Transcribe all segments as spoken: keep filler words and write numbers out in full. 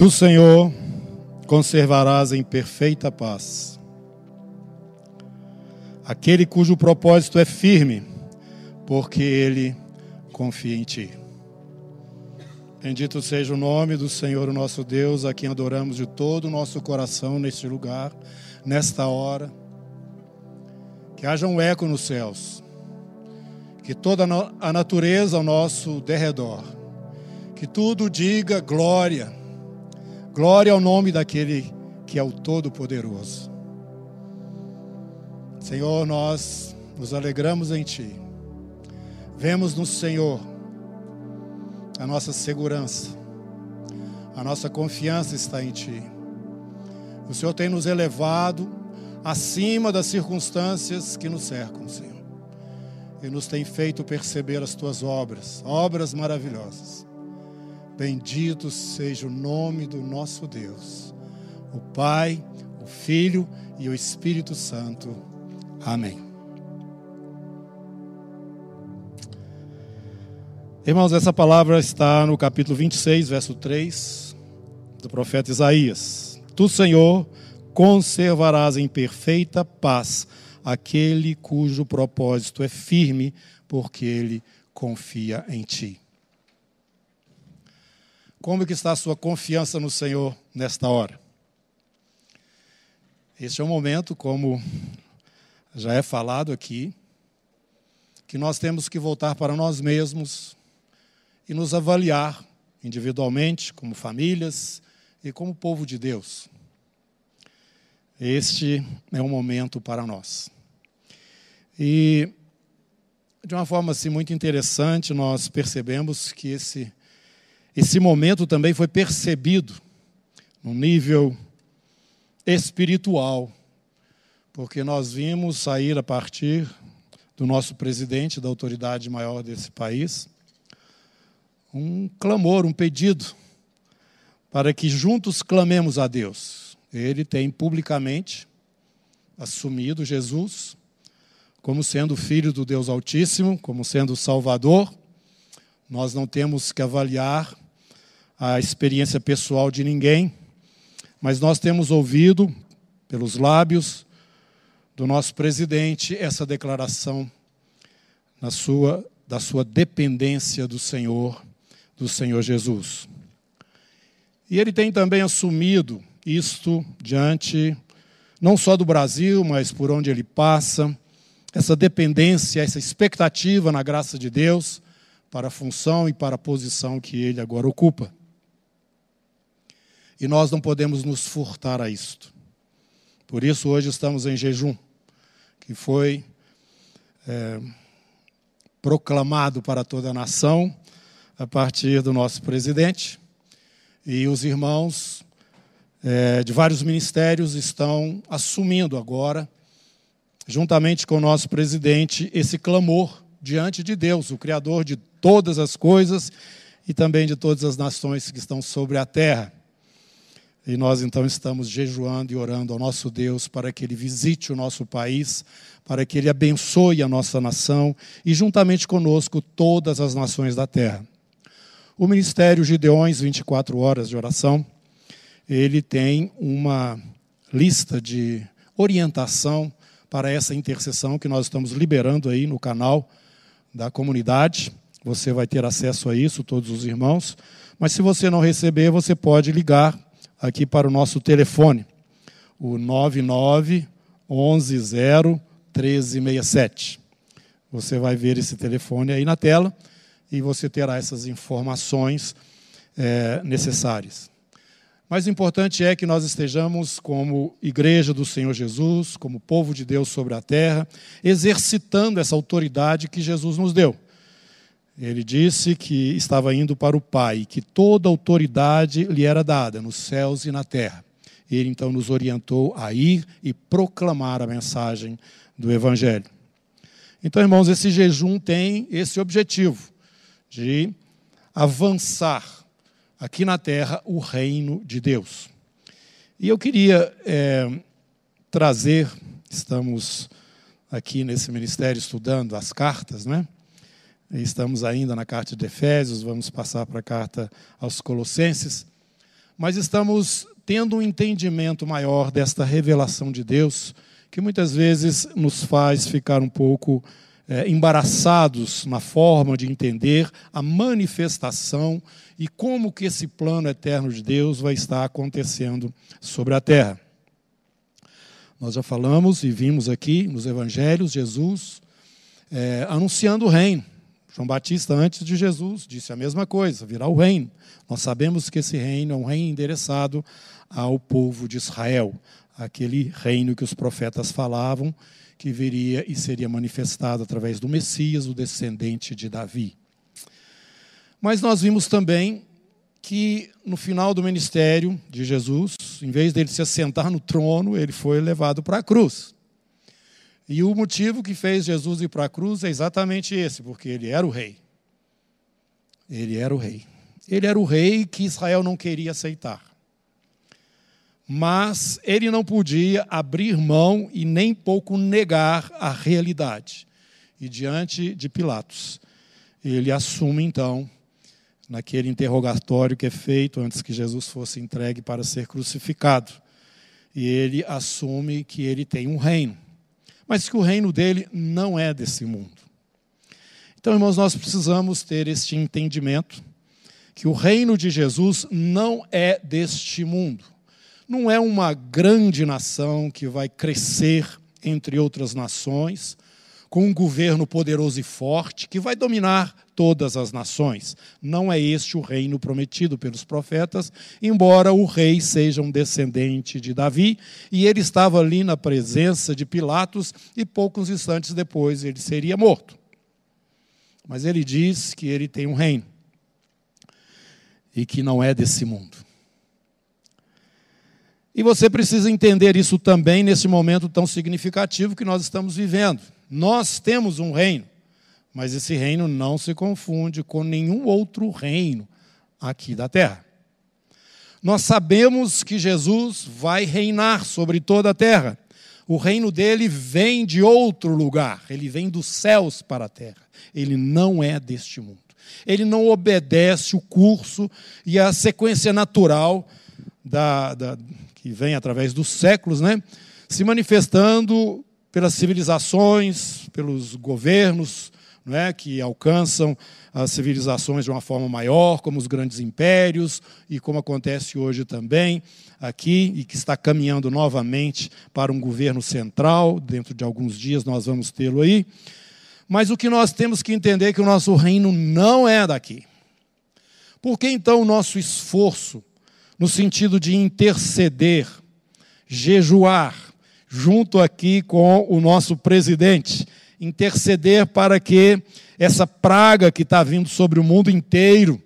Tu, Senhor, conservarás em perfeita paz aquele cujo propósito é firme, porque ele confia em Ti. Bendito seja o nome do Senhor, o nosso Deus, a quem adoramos de todo o nosso coração neste lugar, nesta hora. Que haja um eco nos céus, que toda a natureza ao nosso derredor, que tudo diga glória, glória ao nome daquele que é o Todo-Poderoso. Senhor, nós nos alegramos em Ti, vemos no Senhor a nossa segurança, a nossa confiança está em Ti. O Senhor tem nos elevado acima das circunstâncias que nos cercam, Senhor, e nos tem feito perceber as Tuas obras, obras maravilhosas. Bendito seja o nome do nosso Deus, o Pai, o Filho e o Espírito Santo. Amém. Irmãos, essa palavra está no capítulo vinte e seis, verso três, do profeta Isaías. Tu, Senhor, conservarás em perfeita paz aquele cujo propósito é firme, porque ele confia em Ti. Como é que está a sua confiança no Senhor nesta hora? Este é um momento, como já é falado aqui, que nós temos que voltar para nós mesmos e nos avaliar individualmente, como famílias e como povo de Deus. Este é um momento para nós. E, de uma forma assim, muito interessante, nós percebemos que esse, esse momento também foi percebido no nível espiritual, porque nós vimos sair a partir do nosso presidente, da autoridade maior desse país, um clamor, um pedido, para que juntos clamemos a Deus. Ele tem publicamente assumido Jesus como sendo filho do Deus Altíssimo, como sendo Salvador. Nós não temos que avaliar a experiência pessoal de ninguém, mas nós temos ouvido pelos lábios do nosso presidente essa declaração na sua, da sua dependência do Senhor, do Senhor Jesus. E ele tem também assumido isto diante, não só do Brasil, mas por onde ele passa, essa dependência, essa expectativa na graça de Deus para a função e para a posição que ele agora ocupa. E nós não podemos nos furtar a isto. Por isso, hoje estamos em jejum, que foi é, proclamado para toda a nação a partir do nosso presidente. E os irmãos É, de vários ministérios estão assumindo agora, juntamente com o nosso presidente, esse clamor diante de Deus, o Criador de todas as coisas e também de todas as nações que estão sobre a terra. E nós, então, estamos jejuando e orando ao nosso Deus para que Ele visite o nosso país, para que Ele abençoe a nossa nação e, juntamente conosco, todas as nações da terra. O Ministério Gideões, vinte e quatro horas de oração, ele tem uma lista de orientação para essa intercessão que nós estamos liberando aí no canal da comunidade. Você vai ter acesso a isso, todos os irmãos. Mas se você não receber, você pode ligar aqui para o nosso telefone, o nove nove um um zero um três seis sete. Você vai ver esse telefone aí na tela e você terá essas informações é, necessárias. Mas o importante é que nós estejamos como igreja do Senhor Jesus, como povo de Deus sobre a terra, exercitando essa autoridade que Jesus nos deu. Ele disse que estava indo para o Pai, que toda autoridade lhe era dada, nos céus e na terra. Ele então nos orientou a ir e proclamar a mensagem do Evangelho. Então, irmãos, esse jejum tem esse objetivo de avançar aqui na terra, o reino de Deus. E eu queria é, trazer, estamos aqui nesse ministério estudando as cartas, né? Estamos ainda na carta de Efésios, vamos passar para a carta aos Colossenses. mas estamos tendo um entendimento maior desta revelação de Deus, que muitas vezes nos faz ficar um pouco é, embaraçados na forma de entender a manifestação e como que esse plano eterno de Deus vai estar acontecendo sobre a terra. Nós já falamos e vimos aqui nos evangelhos Jesus é, anunciando o reino. João Batista, antes de Jesus, disse a mesma coisa, virá o reino. Nós sabemos que esse reino é um reino endereçado ao povo de Israel, aquele reino que os profetas falavam, que viria e seria manifestado através do Messias, o descendente de Davi. Mas nós vimos também que no final do ministério de Jesus, em vez dele se assentar no trono, ele foi levado para a cruz. E o motivo que fez Jesus ir para a cruz é exatamente esse, porque ele era o rei. Ele era o rei. Ele era o rei que Israel não queria aceitar. Mas ele não podia abrir mão e nem pouco negar a realidade. E diante de Pilatos, ele assume então, naquele interrogatório que é feito antes que Jesus fosse entregue para ser crucificado, e ele assume que ele tem um reino, mas que o reino dele não é desse mundo. Então, irmãos, nós precisamos ter este entendimento, que o reino de Jesus não é deste mundo. Não é uma grande nação que vai crescer entre outras nações, com um governo poderoso e forte, que vai dominar todas as nações. Não é este o reino prometido pelos profetas, embora o rei seja um descendente de Davi, e ele estava ali na presença de Pilatos, e poucos instantes depois ele seria morto. Mas ele diz que ele tem um reino, e que não é desse mundo. E você precisa entender isso também nesse momento tão significativo que nós estamos vivendo. Nós temos um reino, mas esse reino não se confunde com nenhum outro reino aqui da terra. Nós sabemos que Jesus vai reinar sobre toda a terra. O reino dele vem de outro lugar, ele vem dos céus para a terra. Ele não é deste mundo. Ele não obedece o curso e a sequência natural da, da, que vem através dos séculos, né? Se manifestando pelas civilizações, pelos governos, não é, que alcançam as civilizações de uma forma maior, como os grandes impérios, e como acontece hoje também aqui, e que está caminhando novamente para um governo central. Dentro de alguns dias nós vamos tê-lo aí. Mas o que nós temos que entender é que o nosso reino não é daqui. Por que, então, o nosso esforço no sentido de interceder, jejuar, junto aqui com o nosso presidente, interceder para que essa praga que está vindo sobre o mundo inteiro,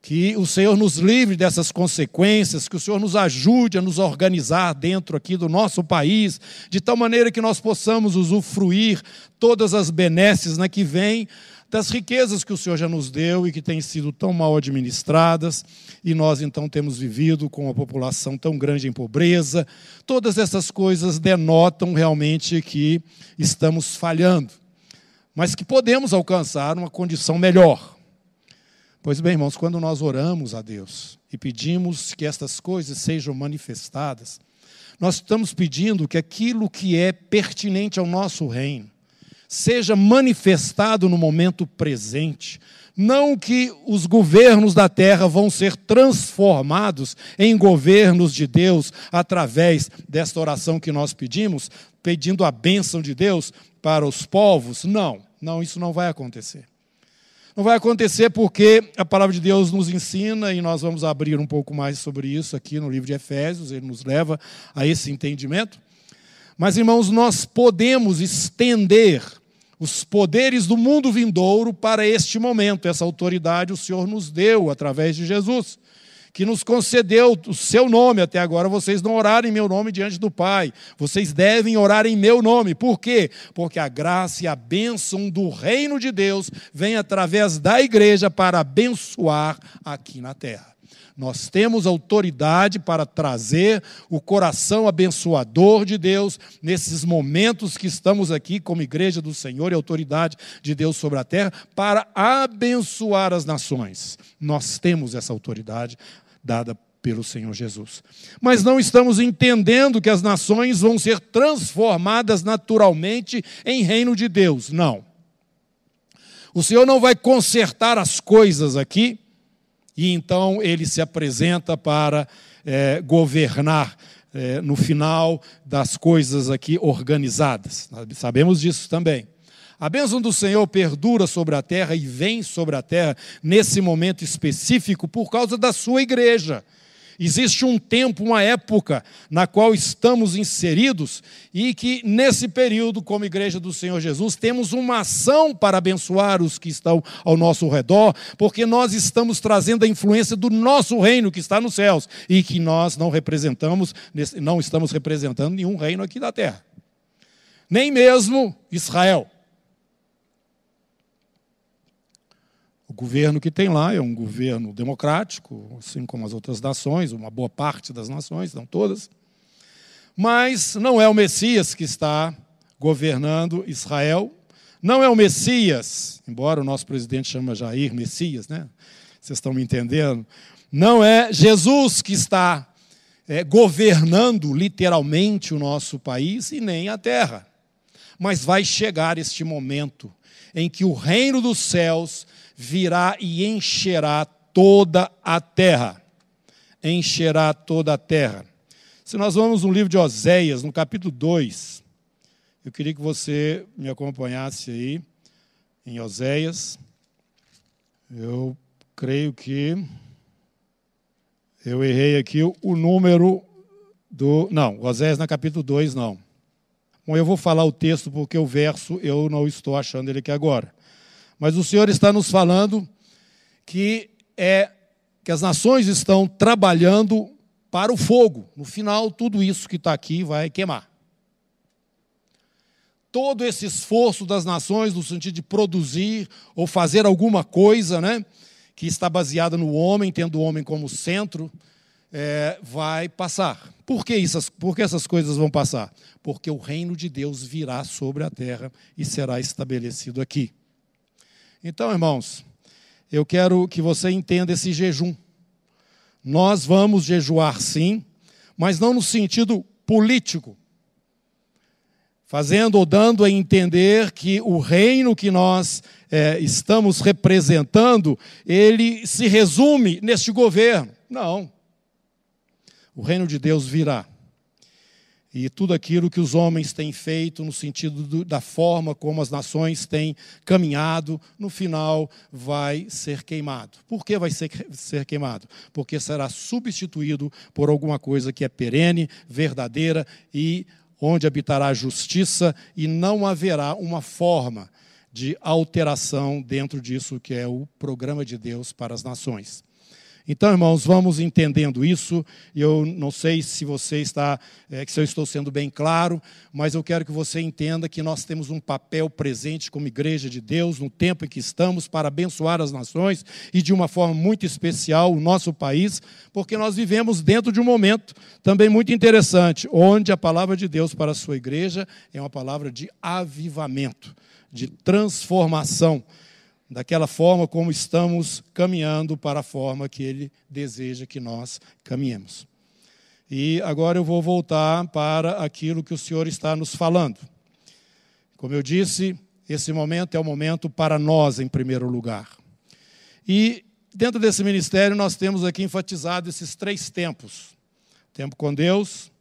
que o Senhor nos livre dessas consequências, que o Senhor nos ajude a nos organizar dentro aqui do nosso país, de tal maneira que nós possamos usufruir todas as benesses, né, que vêm das riquezas que o Senhor já nos deu e que têm sido tão mal administradas, e nós então temos vivido com uma população tão grande em pobreza. Todas essas coisas denotam realmente que estamos falhando, mas que podemos alcançar uma condição melhor. Pois bem, irmãos, quando nós oramos a Deus e pedimos que estas coisas sejam manifestadas, nós estamos pedindo que aquilo que é pertinente ao nosso reino seja manifestado no momento presente, não que os governos da terra vão ser transformados em governos de Deus através desta oração que nós pedimos, pedindo a bênção de Deus para os povos. Não, não, isso não vai acontecer. Não vai acontecer porque a palavra de Deus nos ensina, e nós vamos abrir um pouco mais sobre isso aqui no livro de Efésios, ele nos leva a esse entendimento. Mas, irmãos, nós podemos estender os poderes do mundo vindouro para este momento. Essa autoridade o Senhor nos deu através de Jesus, que nos concedeu o seu nome. Até agora vocês não oraram em meu nome diante do Pai. Vocês devem orar em meu nome. Por quê? Porque a graça e a bênção do reino de Deus vem através da igreja para abençoar aqui na terra. Nós temos autoridade para trazer o coração abençoador de Deus nesses momentos que estamos aqui como igreja do Senhor e autoridade de Deus sobre a terra para abençoar as nações. Nós temos essa autoridade dada pelo Senhor Jesus. Mas não estamos entendendo que as nações vão ser transformadas naturalmente em reino de Deus, não. O Senhor não vai consertar as coisas aqui, e então ele se apresenta para é, governar é, no final das coisas aqui organizadas. Sabemos disso também. A bênção do Senhor perdura sobre a terra e vem sobre a terra nesse momento específico por causa da sua igreja. Existe um tempo, uma época na qual estamos inseridos e que nesse período, como igreja do Senhor Jesus, temos uma ação para abençoar os que estão ao nosso redor, porque nós estamos trazendo a influência do nosso reino que está nos céus e que nós não representamos, não estamos representando nenhum reino aqui da terra. Nem mesmo Israel. O governo que tem lá é um governo democrático, assim como as outras nações, uma boa parte das nações, não todas. Mas não é o Messias que está governando Israel. Não é o Messias, embora o nosso presidente chama Jair Messias, né? Vocês estão me entendendo? Não é Jesus que está é, governando literalmente o nosso país e nem a terra. Mas vai chegar este momento em que o reino dos céus virá e encherá toda a terra. Encherá toda a terra. Se nós vamos no livro de Oséias, no capítulo dois, eu queria que você me acompanhasse aí, em Oséias. Eu creio que eu errei aqui o número do... Não, Oséias no capítulo dois, não. Bom, eu vou falar o texto porque o verso eu não estou achando ele aqui agora. Mas o Senhor está nos falando que, é, que as nações estão trabalhando para o fogo. No final, tudo isso que está aqui vai queimar. Todo esse esforço das nações no sentido de produzir ou fazer alguma coisa, né, que está baseada no homem, tendo o homem como centro, é, vai passar. Por que isso, por que essas coisas vão passar? Porque o reino de Deus virá sobre a terra e será estabelecido aqui. Então, irmãos, eu quero que você entenda esse jejum. Nós vamos jejuar, sim, mas não no sentido político, fazendo ou dando a entender que o reino que nós é, estamos representando, ele se resume neste governo. Não. O reino de Deus virá. E tudo aquilo que os homens têm feito no sentido do, da forma como as nações têm caminhado, no final vai ser queimado. Por que vai ser, ser queimado? Porque será substituído por alguma coisa que é perene, verdadeira e onde habitará a justiça e não haverá uma forma de alteração dentro disso que é o programa de Deus para as nações. Então, irmãos, vamos entendendo isso. Eu não sei se você está, é, se eu estou sendo bem claro, mas eu quero que você entenda que nós temos um papel presente como igreja de Deus, no tempo em que estamos, para abençoar as nações e, de uma forma muito especial, o nosso país, porque nós vivemos dentro de um momento também muito interessante, onde a palavra de Deus para a sua igreja é uma palavra de avivamento, de transformação, daquela forma como estamos caminhando para a forma que ele deseja que nós caminhemos. E agora eu vou voltar para aquilo que o Senhor está nos falando. Como eu disse, esse momento é o momento para nós, em primeiro lugar. E dentro desse ministério nós temos aqui enfatizado esses três tempos. Tempo com Deus,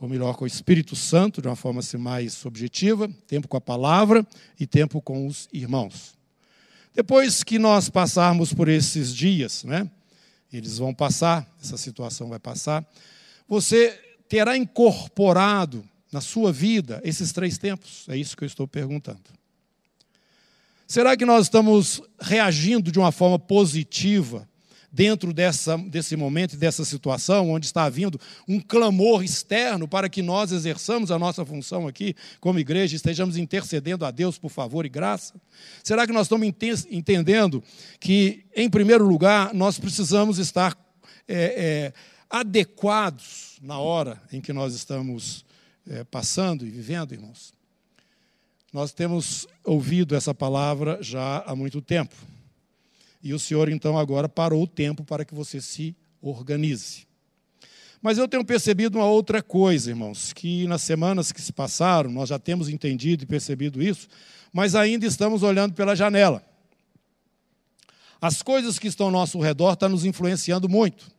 ou melhor, com o Espírito Santo, de uma forma assim mais objetiva, tempo com a palavra e tempo com os irmãos. Depois que nós passarmos por esses dias, né, eles vão passar, essa situação vai passar, você terá incorporado na sua vida esses três tempos? É isso que eu estou perguntando. Será que nós estamos reagindo de uma forma positiva dentro dessa, desse momento e dessa situação, onde está vindo um clamor externo para que nós exerçamos a nossa função aqui como igreja, estejamos intercedendo a Deus por favor e graça? Será que nós estamos entendendo que, em primeiro lugar, nós precisamos estar é, é, adequados na hora em que nós estamos é, passando e vivendo, irmãos? Nós temos ouvido essa palavra já há muito tempo. E o Senhor, então, agora parou o tempo para que você se organize. Mas eu tenho percebido uma outra coisa, irmãos, que nas semanas que se passaram, nós já temos entendido e percebido isso, mas ainda estamos olhando pela janela. As coisas que estão ao nosso redor estão nos influenciando muito.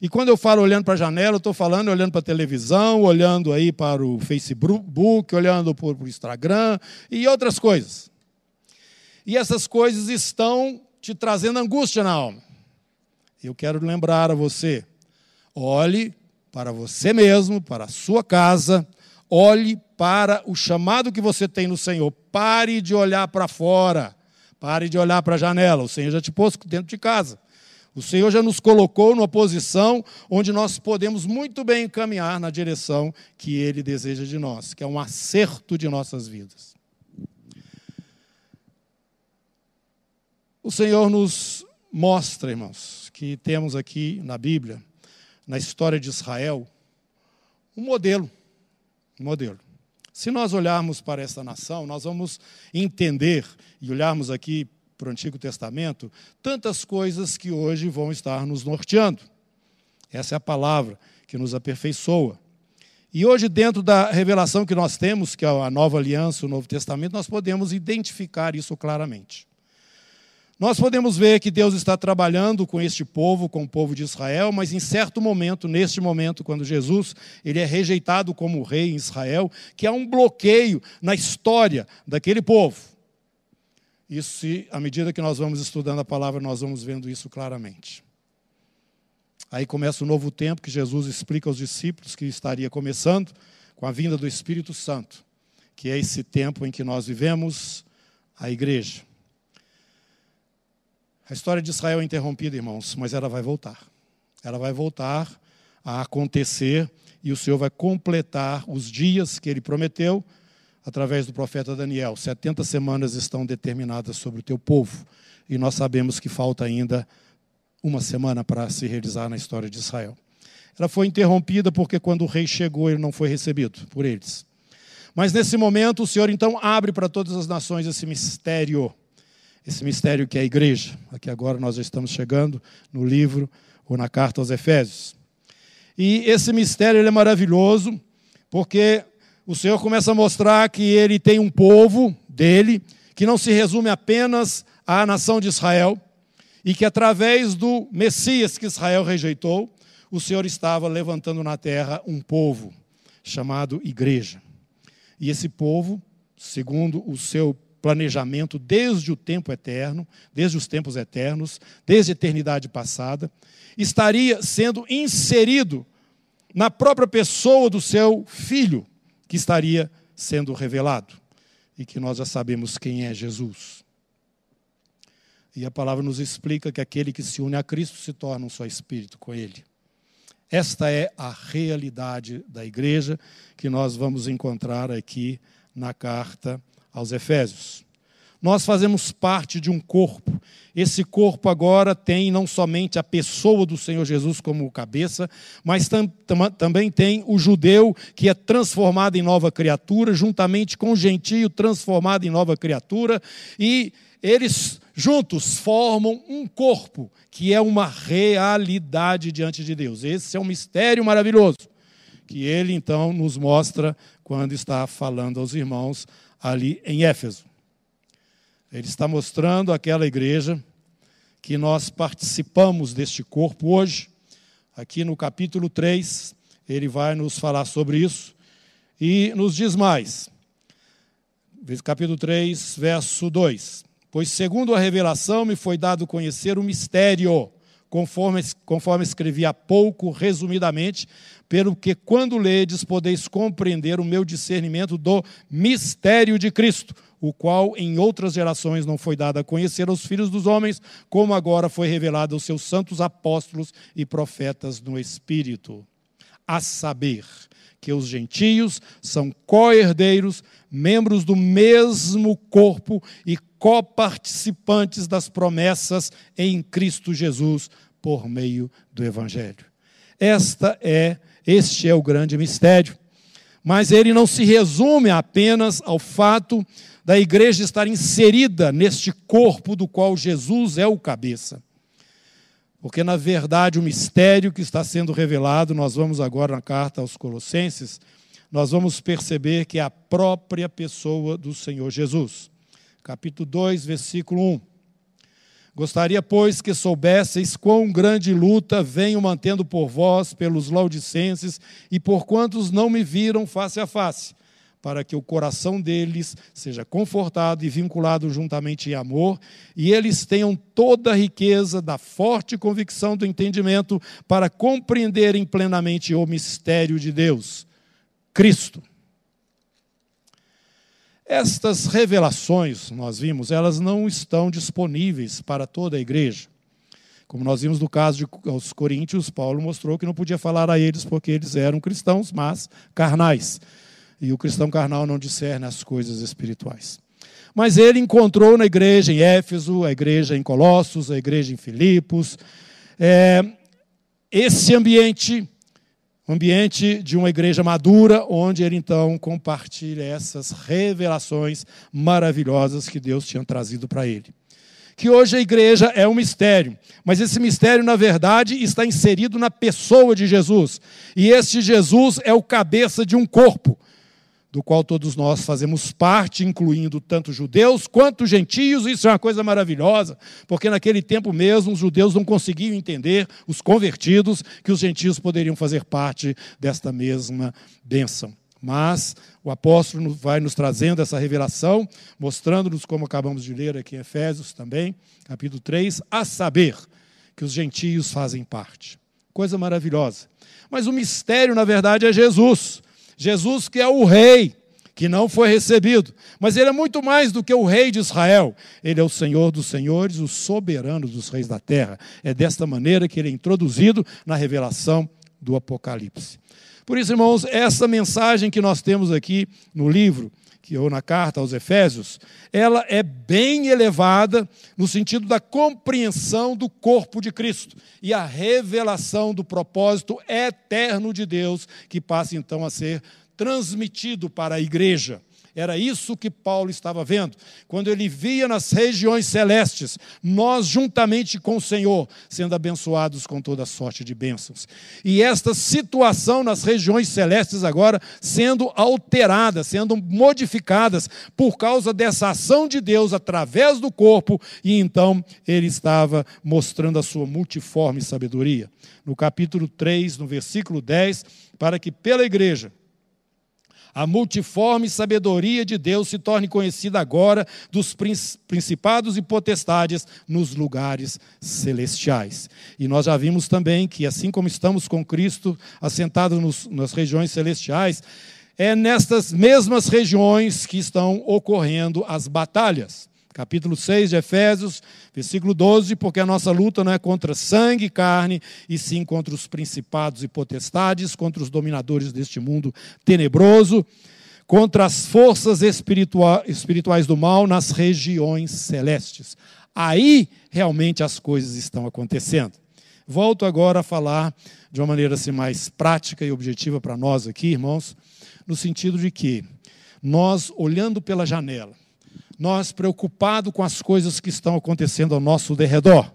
E quando eu falo olhando para a janela, eu estou falando olhando para a televisão, olhando aí para o Facebook, olhando para o Instagram e outras coisas. E essas coisas estão te trazendo angústia na alma. Eu quero lembrar a você, olhe para você mesmo, para a sua casa, olhe para o chamado que você tem no Senhor. Pare de olhar para fora, pare de olhar para a janela. O Senhor já te pôs dentro de casa. O Senhor já nos colocou numa posição onde nós podemos muito bem caminhar na direção que Ele deseja de nós, que é um acerto de nossas vidas. O Senhor nos mostra, irmãos, que temos aqui na Bíblia, na história de Israel, um modelo, um modelo. Se nós olharmos para esta nação, nós vamos entender e olharmos aqui para o Antigo Testamento, tantas coisas que hoje vão estar nos norteando. Essa é a palavra que nos aperfeiçoa. E hoje, dentro da revelação que nós temos, que é a Nova Aliança, o Novo Testamento, nós podemos identificar isso claramente. Nós podemos ver que Deus está trabalhando com este povo, com o povo de Israel, mas em certo momento, neste momento, quando Jesus ele é rejeitado como rei em Israel, que há um bloqueio na história daquele povo. Isso, à medida que nós vamos estudando a palavra, nós vamos vendo isso claramente. Aí começa o novo tempo que Jesus explica aos discípulos que estaria começando com a vinda do Espírito Santo, que é esse tempo em que nós vivemos a igreja. A história de Israel é interrompida, irmãos, mas ela vai voltar. Ela vai voltar a acontecer e o Senhor vai completar os dias que Ele prometeu, através do profeta Daniel. setenta semanas estão determinadas sobre o teu povo. E nós sabemos que falta ainda uma semana para se realizar na história de Israel. Ela foi interrompida porque quando o rei chegou, ele não foi recebido por eles. Mas nesse momento, o Senhor então abre para todas as nações esse mistério. Esse mistério que é a igreja. Aqui agora nós já estamos chegando no livro ou na carta aos Efésios. E esse mistério ele é maravilhoso porque o Senhor começa a mostrar que ele tem um povo dele, que não se resume apenas à nação de Israel, e que através do Messias que Israel rejeitou, o Senhor estava levantando na terra um povo chamado igreja. E esse povo, segundo o seu planejamento, desde o tempo eterno, desde os tempos eternos, desde a eternidade passada, estaria sendo inserido na própria pessoa do seu filho, que estaria sendo revelado, e que nós já sabemos quem é Jesus. E a palavra nos explica que aquele que se une a Cristo se torna um só espírito com Ele. Esta é a realidade da igreja que nós vamos encontrar aqui na carta aos Efésios. Nós fazemos parte de um corpo. Esse corpo agora tem não somente a pessoa do Senhor Jesus como cabeça, mas tam, tam, também tem o judeu que é transformado em nova criatura, juntamente com o gentio transformado em nova criatura, e eles juntos formam um corpo que é uma realidade diante de Deus. Esse é um mistério maravilhoso que ele então nos mostra quando está falando aos irmãos ali em Éfeso. Ele está mostrando àquela igreja que nós participamos deste corpo hoje. Aqui no capítulo três, ele vai nos falar sobre isso e nos diz mais. Capítulo três, verso dois. Pois segundo a revelação me foi dado conhecer o mistério, conforme, conforme escrevi há pouco, resumidamente, pelo que quando ledes podeis compreender o meu discernimento do mistério de Cristo, o qual em outras gerações não foi dado a conhecer aos filhos dos homens, como agora foi revelado aos seus santos apóstolos e profetas no Espírito. A saber que os gentios são co-herdeiros, membros do mesmo corpo e coparticipantes das promessas em Cristo Jesus por meio do Evangelho. Esta é, este é o grande mistério. Mas ele não se resume apenas ao fato da igreja estar inserida neste corpo do qual Jesus é o cabeça. Porque, na verdade, o mistério que está sendo revelado, nós vamos agora na carta aos Colossenses, nós vamos perceber que é a própria pessoa do Senhor Jesus. capítulo dois, versículo um. Gostaria, pois, que soubesseis quão grande luta venho mantendo por vós, pelos laodicenses, e por quantos não me viram face a face, para que o coração deles seja confortado e vinculado juntamente em amor, e eles tenham toda a riqueza da forte convicção do entendimento para compreenderem plenamente o mistério de Deus, Cristo. Estas revelações, nós vimos, elas não estão disponíveis para toda a igreja. Como nós vimos no caso aos Coríntios, Paulo mostrou que não podia falar a eles porque eles eram cristãos, mas carnais. E o cristão carnal não discerne as coisas espirituais. Mas ele encontrou na igreja em Éfeso, a igreja em Colossos, a igreja em Filipos, é, esse ambiente, ambiente de uma igreja madura, onde ele então compartilha essas revelações maravilhosas que Deus tinha trazido para ele. Que hoje a igreja é um mistério, mas esse mistério, na verdade, está inserido na pessoa de Jesus. E este Jesus é o cabeça de um corpo, do qual todos nós fazemos parte, incluindo tanto judeus quanto gentios. Isso é uma coisa maravilhosa, porque naquele tempo mesmo os judeus não conseguiam entender, os convertidos, que os gentios poderiam fazer parte desta mesma bênção. Mas o apóstolo vai nos trazendo essa revelação, mostrando-nos, como acabamos de ler aqui em Efésios também, capítulo três, a saber que os gentios fazem parte. Coisa maravilhosa. Mas o mistério, na verdade, é Jesus. Jesus que é o rei, que não foi recebido. Mas ele é muito mais do que o rei de Israel. Ele é o Senhor dos senhores, o soberano dos reis da terra. É desta maneira que ele é introduzido na revelação do Apocalipse. Por isso, irmãos, essa mensagem que nós temos aqui no livro, que ou na carta aos Efésios, ela é bem elevada no sentido da compreensão do corpo de Cristo e a revelação do propósito eterno de Deus, que passa então a ser transmitido para a igreja. Era isso que Paulo estava vendo. Quando ele via nas regiões celestes, nós juntamente com o Senhor, sendo abençoados com toda sorte de bênçãos. E esta situação nas regiões celestes agora sendo alterada, sendo modificadas por causa dessa ação de Deus através do corpo. E então ele estava mostrando a sua multiforme sabedoria. No capítulo três, no versículo dez, para que pela igreja a multiforme sabedoria de Deus se torne conhecida agora dos principados e potestades nos lugares celestiais. E nós já vimos também que, assim como estamos com Cristo assentado nos, nas regiões celestiais, é nestas mesmas regiões que estão ocorrendo as batalhas. capítulo seis de Efésios, versículo doze, porque a nossa luta não é contra sangue e carne, e sim contra os principados e potestades, contra os dominadores deste mundo tenebroso, contra as forças espirituais, espirituais do mal nas regiões celestes. Aí, realmente, as coisas estão acontecendo. Volto agora a falar de uma maneira assim, mais prática e objetiva para nós aqui, irmãos, no sentido de que nós, olhando pela janela, nós preocupados com as coisas que estão acontecendo ao nosso derredor.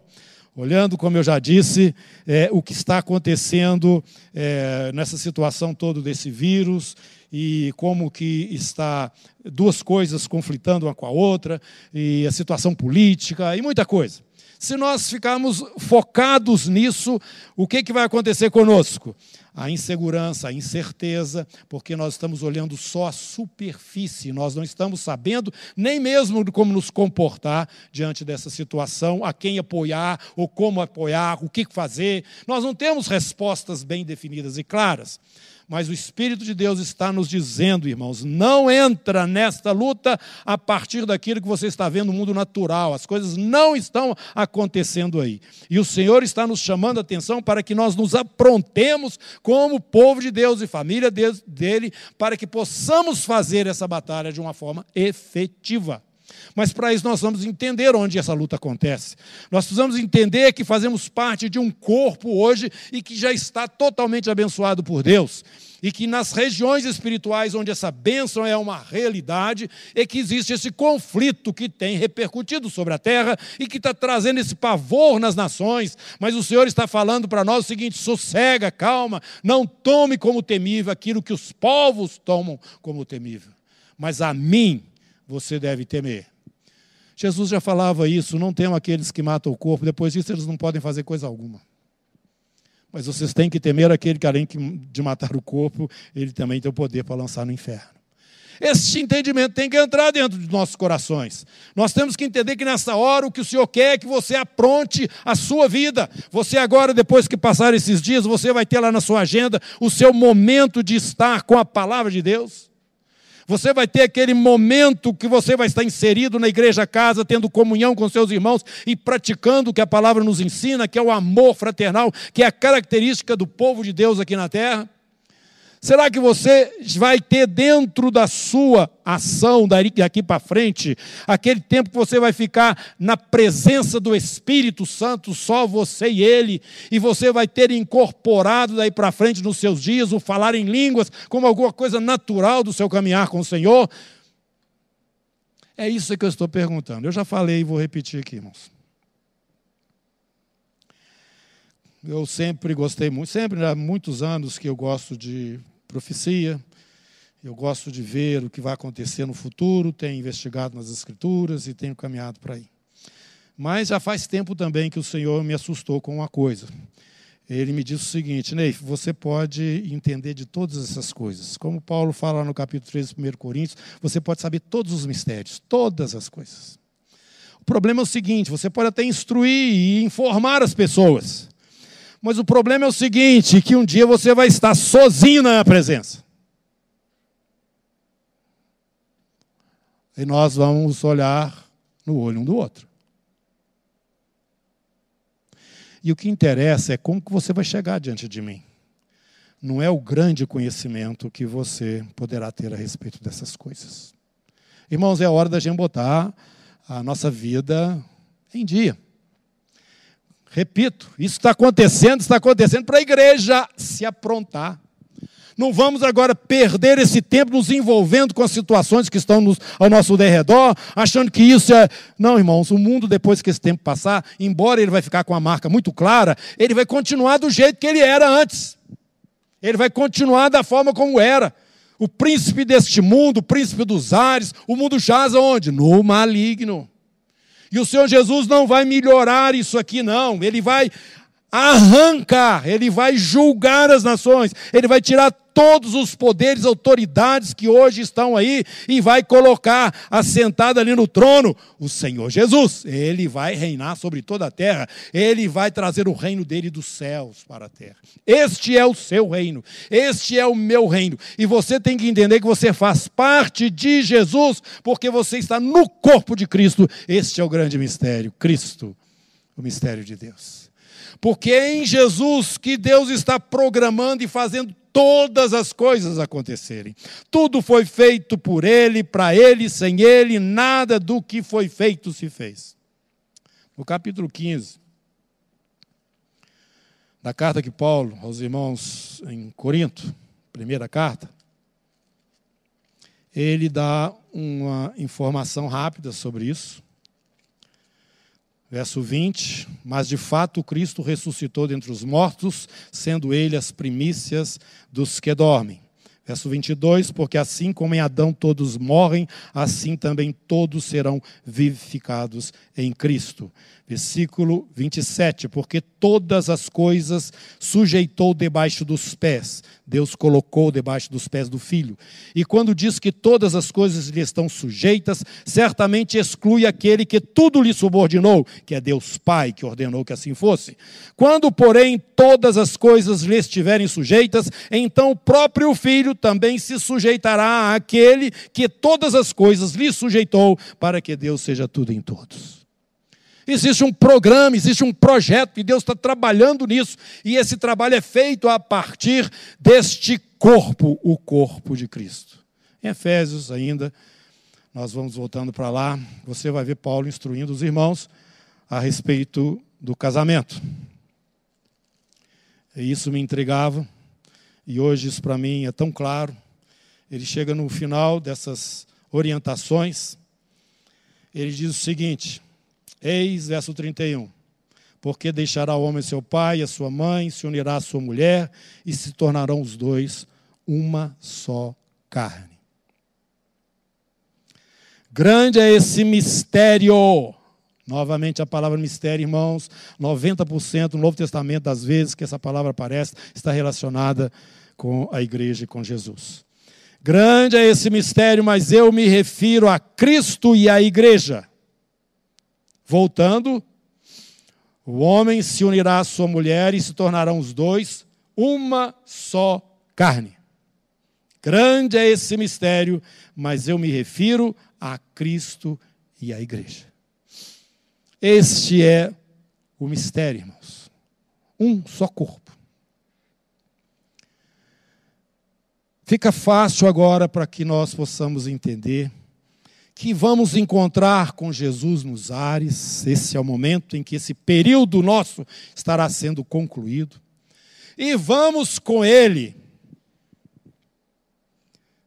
Olhando, como eu já disse, é, o que está acontecendo é, nessa situação toda desse vírus e como que está duas coisas conflitando uma com a outra, e a situação política e muita coisa. Se nós ficarmos focados nisso, o que, que vai acontecer conosco? A insegurança, a incerteza, porque nós estamos olhando só a superfície, nós não estamos sabendo nem mesmo como nos comportar diante dessa situação, a quem apoiar ou como apoiar, o que fazer. Nós não temos respostas bem definidas e claras. Mas o Espírito de Deus está nos dizendo, irmãos, não entra nesta luta a partir daquilo que você está vendo no mundo natural. As coisas não estão acontecendo aí. E o Senhor está nos chamando a atenção para que nós nos aprontemos como povo de Deus e família dele, para que possamos fazer essa batalha de uma forma efetiva. Mas para isso nós vamos entender onde essa luta acontece. Nós precisamos entender que fazemos parte de um corpo hoje e que já está totalmente abençoado por Deus. e que nas regiões espirituais onde essa bênção é uma realidade, é que existe esse conflito que tem repercutido sobre a terra e que está trazendo esse pavor nas nações. Mas o Senhor está falando para nós o seguinte: sossega, calma, não tome como temível aquilo que os povos tomam como temível, mas a mim você deve temer. Jesus já falava isso: não temam aqueles que matam o corpo, depois disso eles não podem fazer coisa alguma. Mas vocês têm que temer aquele que, além de matar o corpo, ele também tem o poder para lançar no inferno. Esse entendimento tem que entrar dentro dos nossos corações. Nós temos que entender que nessa hora o que o Senhor quer é que você apronte a sua vida. Você agora, depois que passar esses dias, você vai ter lá na sua agenda o seu momento de estar com a palavra de Deus. Você vai ter aquele momento que você vai estar inserido na igreja casa, tendo comunhão com seus irmãos e praticando o que a palavra nos ensina, que é o amor fraternal, que é a característica do povo de Deus aqui na terra. Será que você vai ter dentro da sua ação, daqui para frente, aquele tempo que você vai ficar na presença do Espírito Santo, só você e Ele, e você vai ter incorporado daí para frente nos seus dias o falar em línguas como alguma coisa natural do seu caminhar com o Senhor? É isso que eu estou perguntando. Eu já falei e vou repetir aqui, irmãos. Eu sempre gostei muito, sempre há muitos anos que eu gosto de profecia, eu gosto de ver o que vai acontecer no futuro, tenho investigado nas Escrituras e tenho caminhado para aí. Mas já faz tempo também que o Senhor me assustou com uma coisa. Ele me disse o seguinte: Ney, você pode entender de todas essas coisas. Como Paulo fala no capítulo treze, primeiro Coríntios, você pode saber todos os mistérios, todas as coisas. O problema é o seguinte: você pode até instruir e informar as pessoas, mas o problema é o seguinte, que um dia você vai estar sozinho na minha presença. E nós vamos olhar no olho um do outro. E o que interessa é como que você vai chegar diante de mim. Não é o grande conhecimento que você poderá ter a respeito dessas coisas. Irmãos, é hora da gente botar a nossa vida em dia. Repito, isso está acontecendo, está acontecendo para a igreja se aprontar. Não vamos agora perder esse tempo nos envolvendo com as situações que estão nos, ao nosso derredor, achando que isso é... Não, irmãos, o mundo, depois que esse tempo passar, embora ele vai ficar com a marca muito clara, ele vai continuar do jeito que ele era antes. Ele vai continuar da forma como era. O príncipe deste mundo, o príncipe dos ares, o mundo jaz aonde? No maligno. E o Senhor Jesus não vai melhorar isso aqui, não. Ele vai arrancar, Ele vai julgar as nações, Ele vai tirar todos os poderes, autoridades que hoje estão aí e vai colocar assentado ali no trono o Senhor Jesus. Ele vai reinar sobre toda a terra. Ele vai trazer o reino dele dos céus para a terra. Este é o seu reino. Este é o meu reino. E você tem que entender que você faz parte de Jesus, porque você está no corpo de Cristo. Este é o grande mistério. Cristo, o mistério de Deus. Porque é em Jesus que Deus está programando e fazendo todas as coisas acontecerem. Tudo foi feito por Ele, para Ele, sem Ele, nada do que foi feito se fez. No capítulo quinze, da carta que Paulo aos irmãos em Corinto, primeira carta, ele dá uma informação rápida sobre isso. Verso vinte, mas de fato Cristo ressuscitou dentre os mortos, sendo ele as primícias dos que dormem. Verso vinte e dois, porque assim como em Adão todos morrem, assim também todos serão vivificados em Cristo. Versículo vinte e sete, porque todas as coisas sujeitou debaixo dos pés. Deus colocou debaixo dos pés do Filho. E quando diz que todas as coisas lhe estão sujeitas, certamente exclui aquele que tudo lhe subordinou, que é Deus Pai, que ordenou que assim fosse. Quando, porém, todas as coisas lhe estiverem sujeitas, então o próprio Filho também se sujeitará àquele que todas as coisas lhe sujeitou, para que Deus seja tudo em todos. Existe um programa, existe um projeto, e Deus está trabalhando nisso. E esse trabalho é feito a partir deste corpo, o corpo de Cristo. Em Efésios ainda, nós vamos voltando para lá, você vai ver Paulo instruindo os irmãos a respeito do casamento. E isso me intrigava. E hoje isso para mim é tão claro. Ele chega no final dessas orientações, ele diz o seguinte, eis, verso trinta e um, porque deixará o homem seu pai e a sua mãe, se unirá à sua mulher, e se tornarão os dois uma só carne. Grande é esse mistério. Novamente a palavra mistério, irmãos, noventa por cento do Novo Testamento das vezes que essa palavra aparece, está relacionada com a igreja e com Jesus. Grande é esse mistério, mas eu me refiro a Cristo e à igreja. Voltando, o homem se unirá à sua mulher e se tornarão os dois uma só carne. Grande é esse mistério, mas eu me refiro a Cristo e à igreja. Este é o mistério, irmãos. Um só corpo. Fica fácil agora para que nós possamos entender que vamos encontrar com Jesus nos ares. Esse é o momento em que esse período nosso estará sendo concluído. E vamos com Ele.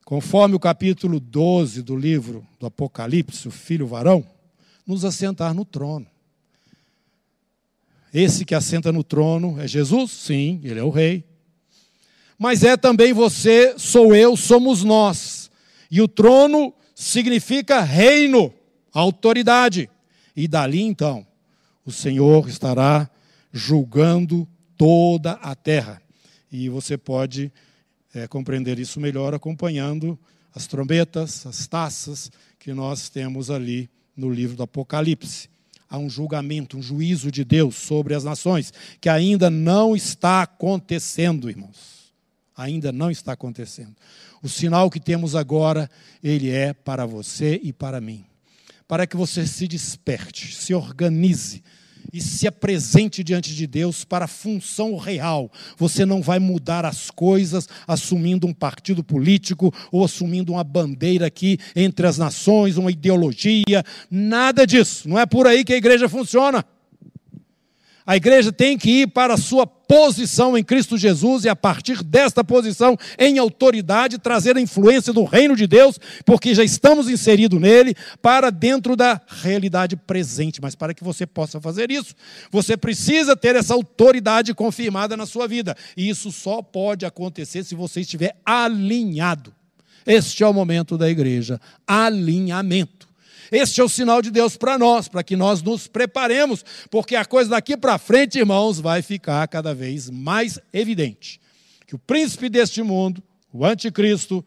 Conforme o capítulo doze do livro do Apocalipse, o Filho Varão, nos assentar no trono. Esse que assenta no trono é Jesus? Sim, Ele é o Rei. Mas é também você, sou eu, somos nós. E o trono significa reino, autoridade. E dali então, o Senhor estará julgando toda a terra. E você pode é, compreender isso melhor acompanhando as trombetas, as taças que nós temos ali no livro do Apocalipse. Há um julgamento, um juízo de Deus sobre as nações, que ainda não está acontecendo, irmãos. Ainda não está acontecendo. O sinal que temos agora, ele é para você e para mim. Para que você se desperte, se organize e se apresente diante de Deus para a função real. Você não vai mudar as coisas assumindo um partido político ou assumindo uma bandeira aqui entre as nações, uma ideologia, nada disso. Não é por aí que a igreja funciona. A igreja tem que ir para a sua posição em Cristo Jesus e, a partir desta posição, em autoridade, trazer a influência do reino de Deus, porque já estamos inseridos nele, para dentro da realidade presente. Mas para que você possa fazer isso, você precisa ter essa autoridade confirmada na sua vida. E isso só pode acontecer se você estiver alinhado. Este é o momento da igreja, alinhamento. Este é o sinal de Deus para nós, para que nós nos preparemos, porque a coisa daqui para frente, irmãos, vai ficar cada vez mais evidente. Que o príncipe deste mundo, o anticristo,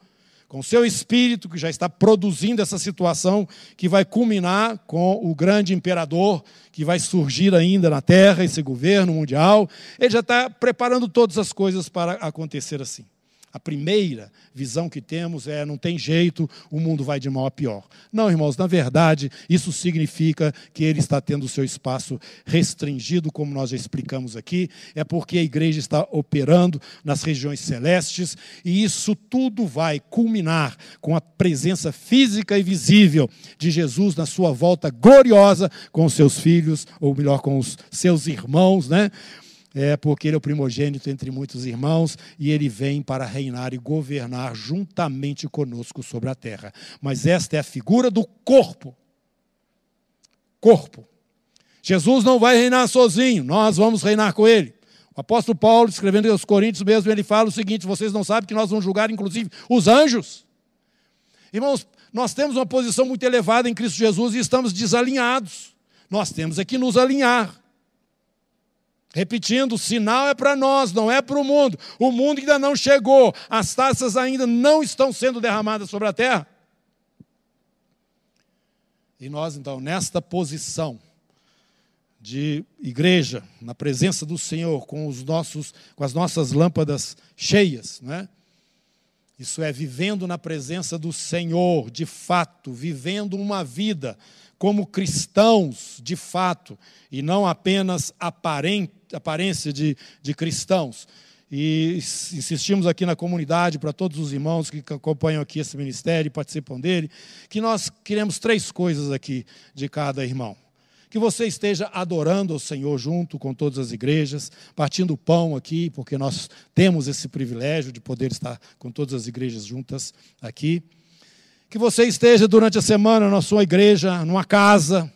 com seu espírito, que já está produzindo essa situação, que vai culminar com o grande imperador, que vai surgir ainda na terra, esse governo mundial, ele já está preparando todas as coisas para acontecer assim. A primeira visão que temos é, não tem jeito, o mundo vai de mal a pior. Não, irmãos, na verdade, isso significa que ele está tendo o seu espaço restringido, como nós já explicamos aqui, é porque a igreja está operando nas regiões celestes, e isso tudo vai culminar com a presença física e visível de Jesus na sua volta gloriosa com os seus filhos, ou melhor, com os seus irmãos, né? É porque ele é o primogênito entre muitos irmãos e ele vem para reinar e governar juntamente conosco sobre a terra. Mas esta é a figura do corpo. Corpo. Jesus não vai reinar sozinho, nós vamos reinar com ele. O apóstolo Paulo, escrevendo aos Coríntios mesmo, ele fala o seguinte, vocês não sabem que nós vamos julgar, inclusive, os anjos? Irmãos, nós temos uma posição muito elevada em Cristo Jesus e estamos desalinhados. Nós temos é que nos alinhar. Repetindo, o sinal é para nós, não é para o mundo. O mundo ainda não chegou, as taças ainda não estão sendo derramadas sobre a terra. E nós, então, nesta posição de igreja, na presença do Senhor, com, os nossos, com as nossas lâmpadas cheias, né? Isso é, vivendo na presença do Senhor, de fato, vivendo uma vida como cristãos, de fato, e não apenas aparência de, de cristãos. E insistimos aqui na comunidade, para todos os irmãos que acompanham aqui esse ministério e participam dele, que nós queremos três coisas aqui de cada irmão. que você esteja adorando ao Senhor junto com todas as igrejas, partindo o pão aqui, porque nós temos esse privilégio de poder estar com todas as igrejas juntas aqui. Que você esteja durante a semana na sua igreja, numa casa,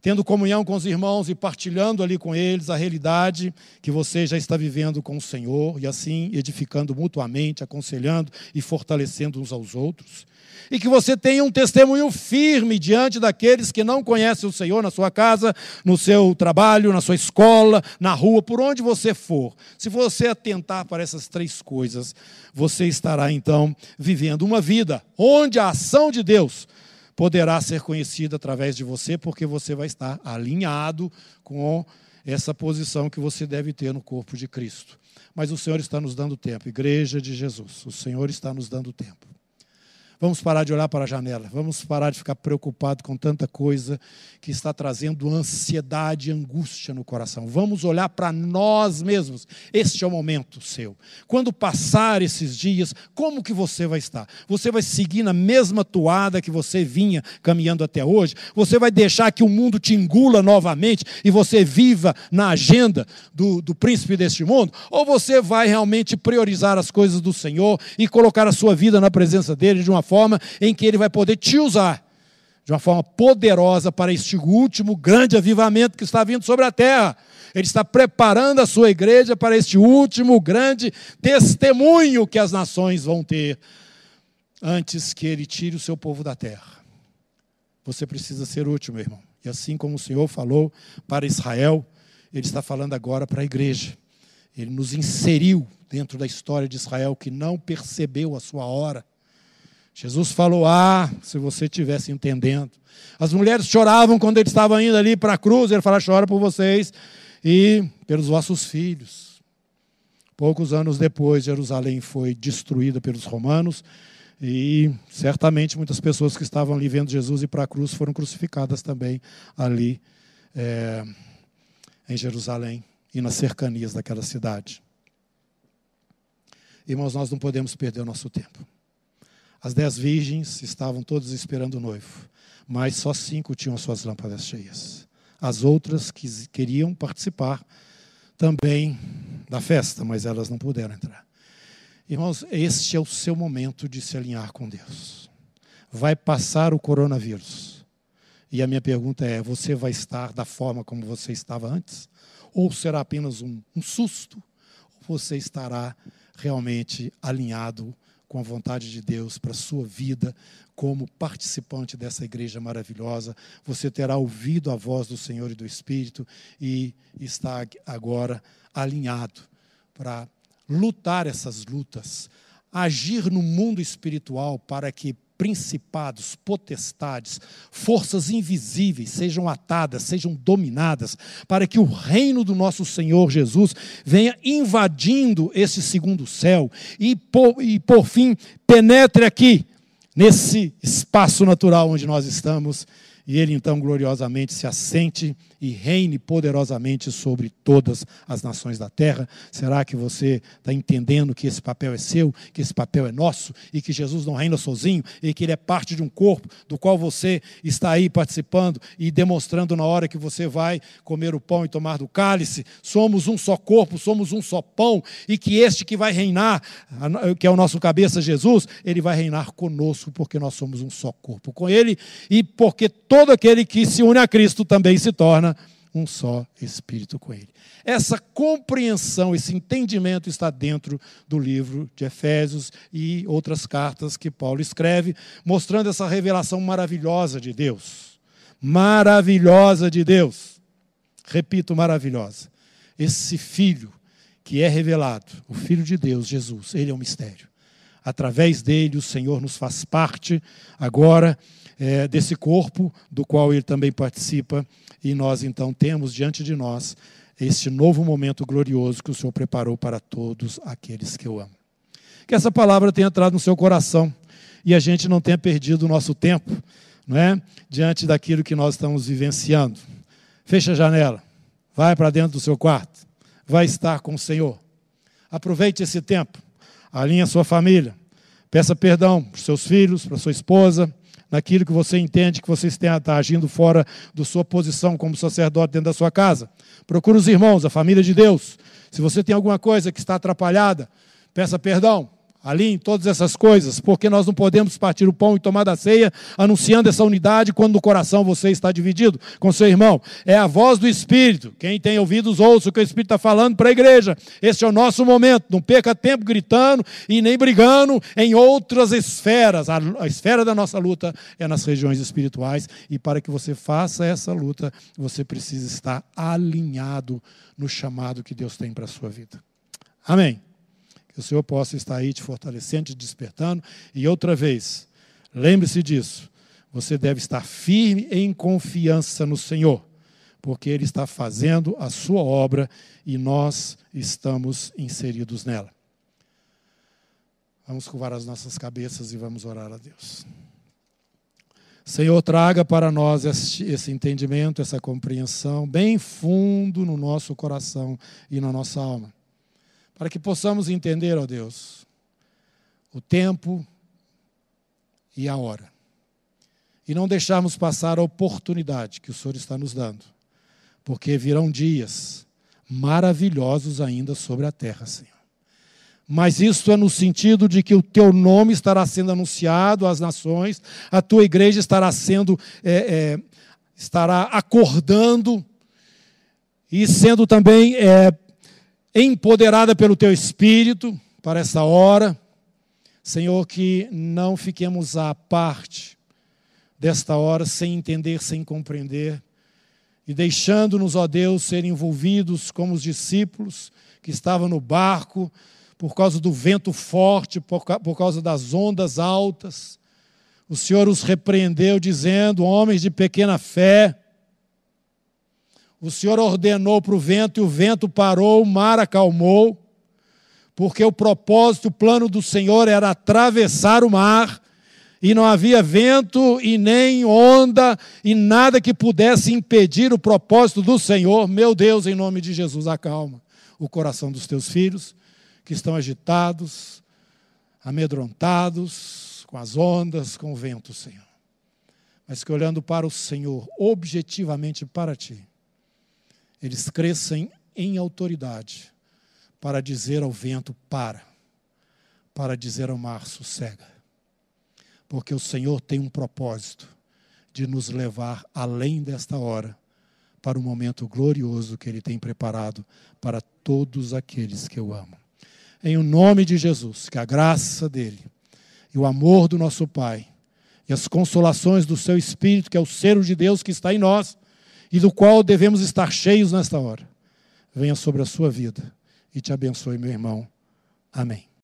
tendo comunhão com os irmãos e partilhando ali com eles a realidade que você já está vivendo com o Senhor, e assim edificando mutuamente, aconselhando e fortalecendo uns aos outros. E que você tenha um testemunho firme diante daqueles que não conhecem o Senhor na sua casa, no seu trabalho, na sua escola, na rua, por onde você for. Se você atentar para essas três coisas, você estará então vivendo uma vida onde a ação de Deus poderá ser conhecida através de você, porque você vai estar alinhado com essa posição que você deve ter no corpo de Cristo. Mas o Senhor está nos dando tempo, Igreja de Jesus, o Senhor está nos dando tempo. Vamos parar de olhar para a janela, vamos parar de ficar preocupado com tanta coisa que está trazendo ansiedade e angústia no coração. Vamos olhar para nós mesmos, este é o momento seu. Quando passar esses dias, como que você vai estar? Você vai seguir na mesma toada que você vinha caminhando até hoje? Você vai deixar que o mundo te engula novamente e você viva na agenda do, do príncipe deste mundo? Ou você vai realmente priorizar as coisas do Senhor e colocar a sua vida na presença dele de uma forma em que ele vai poder te usar de uma forma poderosa para este último grande avivamento que está vindo sobre a terra? Ele está preparando a sua igreja para este último grande testemunho que as nações vão ter antes que ele tire o seu povo da terra. Você precisa ser útil, meu irmão. E assim como o Senhor falou para Israel, ele está falando agora para a igreja. Ele nos inseriu dentro da história de Israel que não percebeu a sua hora. Jesus falou, ah, se você estivesse entendendo. As mulheres choravam quando ele estava indo ali para a cruz. Ele falava, chora por vocês e pelos vossos filhos. Poucos anos depois, Jerusalém foi destruída pelos romanos. E certamente muitas pessoas que estavam ali vendo Jesus ir para a cruz foram crucificadas também ali é, em Jerusalém e nas cercanias daquela cidade. Irmãos, nós não podemos perder o nosso tempo. As dez virgens estavam todas esperando o noivo, mas só cinco tinham as suas lâmpadas cheias. As outras que queriam participar também da festa, mas elas não puderam entrar. Irmãos, este é o seu momento de se alinhar com Deus. Vai passar o coronavírus. E a minha pergunta é, você vai estar da forma como você estava antes? Ou será apenas um, um susto? Ou você estará realmente alinhado com a vontade de Deus para a sua vida, como participante dessa igreja maravilhosa? Você terá ouvido a voz do Senhor e do Espírito e está agora alinhado para lutar essas lutas, agir no mundo espiritual para que principados, potestades, forças invisíveis sejam atadas, sejam dominadas, para que o reino do nosso Senhor Jesus venha invadindo esse segundo céu e por, e por fim penetre aqui, nesse espaço natural onde nós estamos, e ele então gloriosamente se assente e reine poderosamente sobre todas as nações da terra. Será que você está entendendo que esse papel é seu, que esse papel é nosso, e que Jesus não reina sozinho, e que ele é parte de um corpo do qual você está aí participando e demonstrando na hora que você vai comer o pão e tomar do cálice? Somos um só corpo, somos um só pão, e que este que vai reinar, que é o nosso cabeça Jesus, ele vai reinar conosco, porque nós somos um só corpo com ele, e porque todos Todo aquele que se une a Cristo também se torna um só Espírito com ele. Essa compreensão, esse entendimento está dentro do livro de Efésios e outras cartas que Paulo escreve, mostrando essa revelação maravilhosa de Deus. Maravilhosa de Deus. Repito, maravilhosa. Esse Filho que é revelado, o Filho de Deus, Jesus, ele é um mistério. Através dele, o Senhor nos faz parte agora, É, desse corpo, do qual ele também participa, e nós então temos diante de nós este novo momento glorioso que o Senhor preparou para todos aqueles que eu amo. Que essa palavra tenha entrado no seu coração, e a gente não tenha perdido o nosso tempo, não é? Diante daquilo que nós estamos vivenciando. Fecha a janela, vai para dentro do seu quarto, vai estar com o Senhor. Aproveite esse tempo, alinhe a sua família, peça perdão para os seus filhos, para a sua esposa, naquilo que você entende que você está agindo fora da sua posição como sacerdote dentro da sua casa. Procure os irmãos, a família de Deus. Se você tem alguma coisa que está atrapalhada, peça perdão. Alinhe todas essas coisas, porque nós não podemos partir o pão e tomar da ceia, anunciando essa unidade, quando no coração você está dividido com seu irmão. É a voz do Espírito. Quem tem ouvidos, ouça o que o Espírito está falando para a igreja. Este é o nosso momento. Não perca tempo gritando e nem brigando em outras esferas. A, a esfera da nossa luta é nas regiões espirituais, e para que você faça essa luta, você precisa estar alinhado no chamado que Deus tem para a sua vida. Amém. Que o Senhor possa estar aí te fortalecendo, te despertando. E outra vez, lembre-se disso. Você deve estar firme em confiança no Senhor, porque Ele está fazendo a sua obra e nós estamos inseridos nela. Vamos curvar as nossas cabeças e vamos orar a Deus. Senhor, traga para nós esse entendimento, essa compreensão bem fundo no nosso coração e na nossa alma, para que possamos entender, ó Deus, o tempo e a hora, e não deixarmos passar a oportunidade que o Senhor está nos dando, porque virão dias maravilhosos ainda sobre a terra, Senhor. Mas isso é no sentido de que o teu nome estará sendo anunciado às nações, a tua igreja estará sendo, é, é, estará acordando e sendo também é, empoderada pelo Teu Espírito para essa hora. Senhor, que não fiquemos à parte desta hora sem entender, sem compreender, e deixando-nos, ó Deus, ser envolvidos como os discípulos que estavam no barco por causa do vento forte, por, por causa das ondas altas. O Senhor os repreendeu dizendo: homens de pequena fé. O Senhor ordenou para o vento e o vento parou, o mar acalmou, porque o propósito, o plano do Senhor era atravessar o mar, e não havia vento e nem onda e nada que pudesse impedir o propósito do Senhor. Meu Deus, em nome de Jesus, acalma o coração dos teus filhos que estão agitados, amedrontados com as ondas, com o vento, Senhor. Mas que, olhando para o Senhor, objetivamente para Ti, eles crescem em autoridade para dizer ao vento: para, para dizer ao mar: sossega. Porque o Senhor tem um propósito de nos levar além desta hora para o momento glorioso que Ele tem preparado para todos aqueles que eu amo. Em o nome de Jesus, que a graça dEle e o amor do nosso Pai e as consolações do Seu Espírito, que é o selo de Deus que está em nós, e do qual devemos estar cheios nesta hora, venha sobre a sua vida e te abençoe, meu irmão. Amém.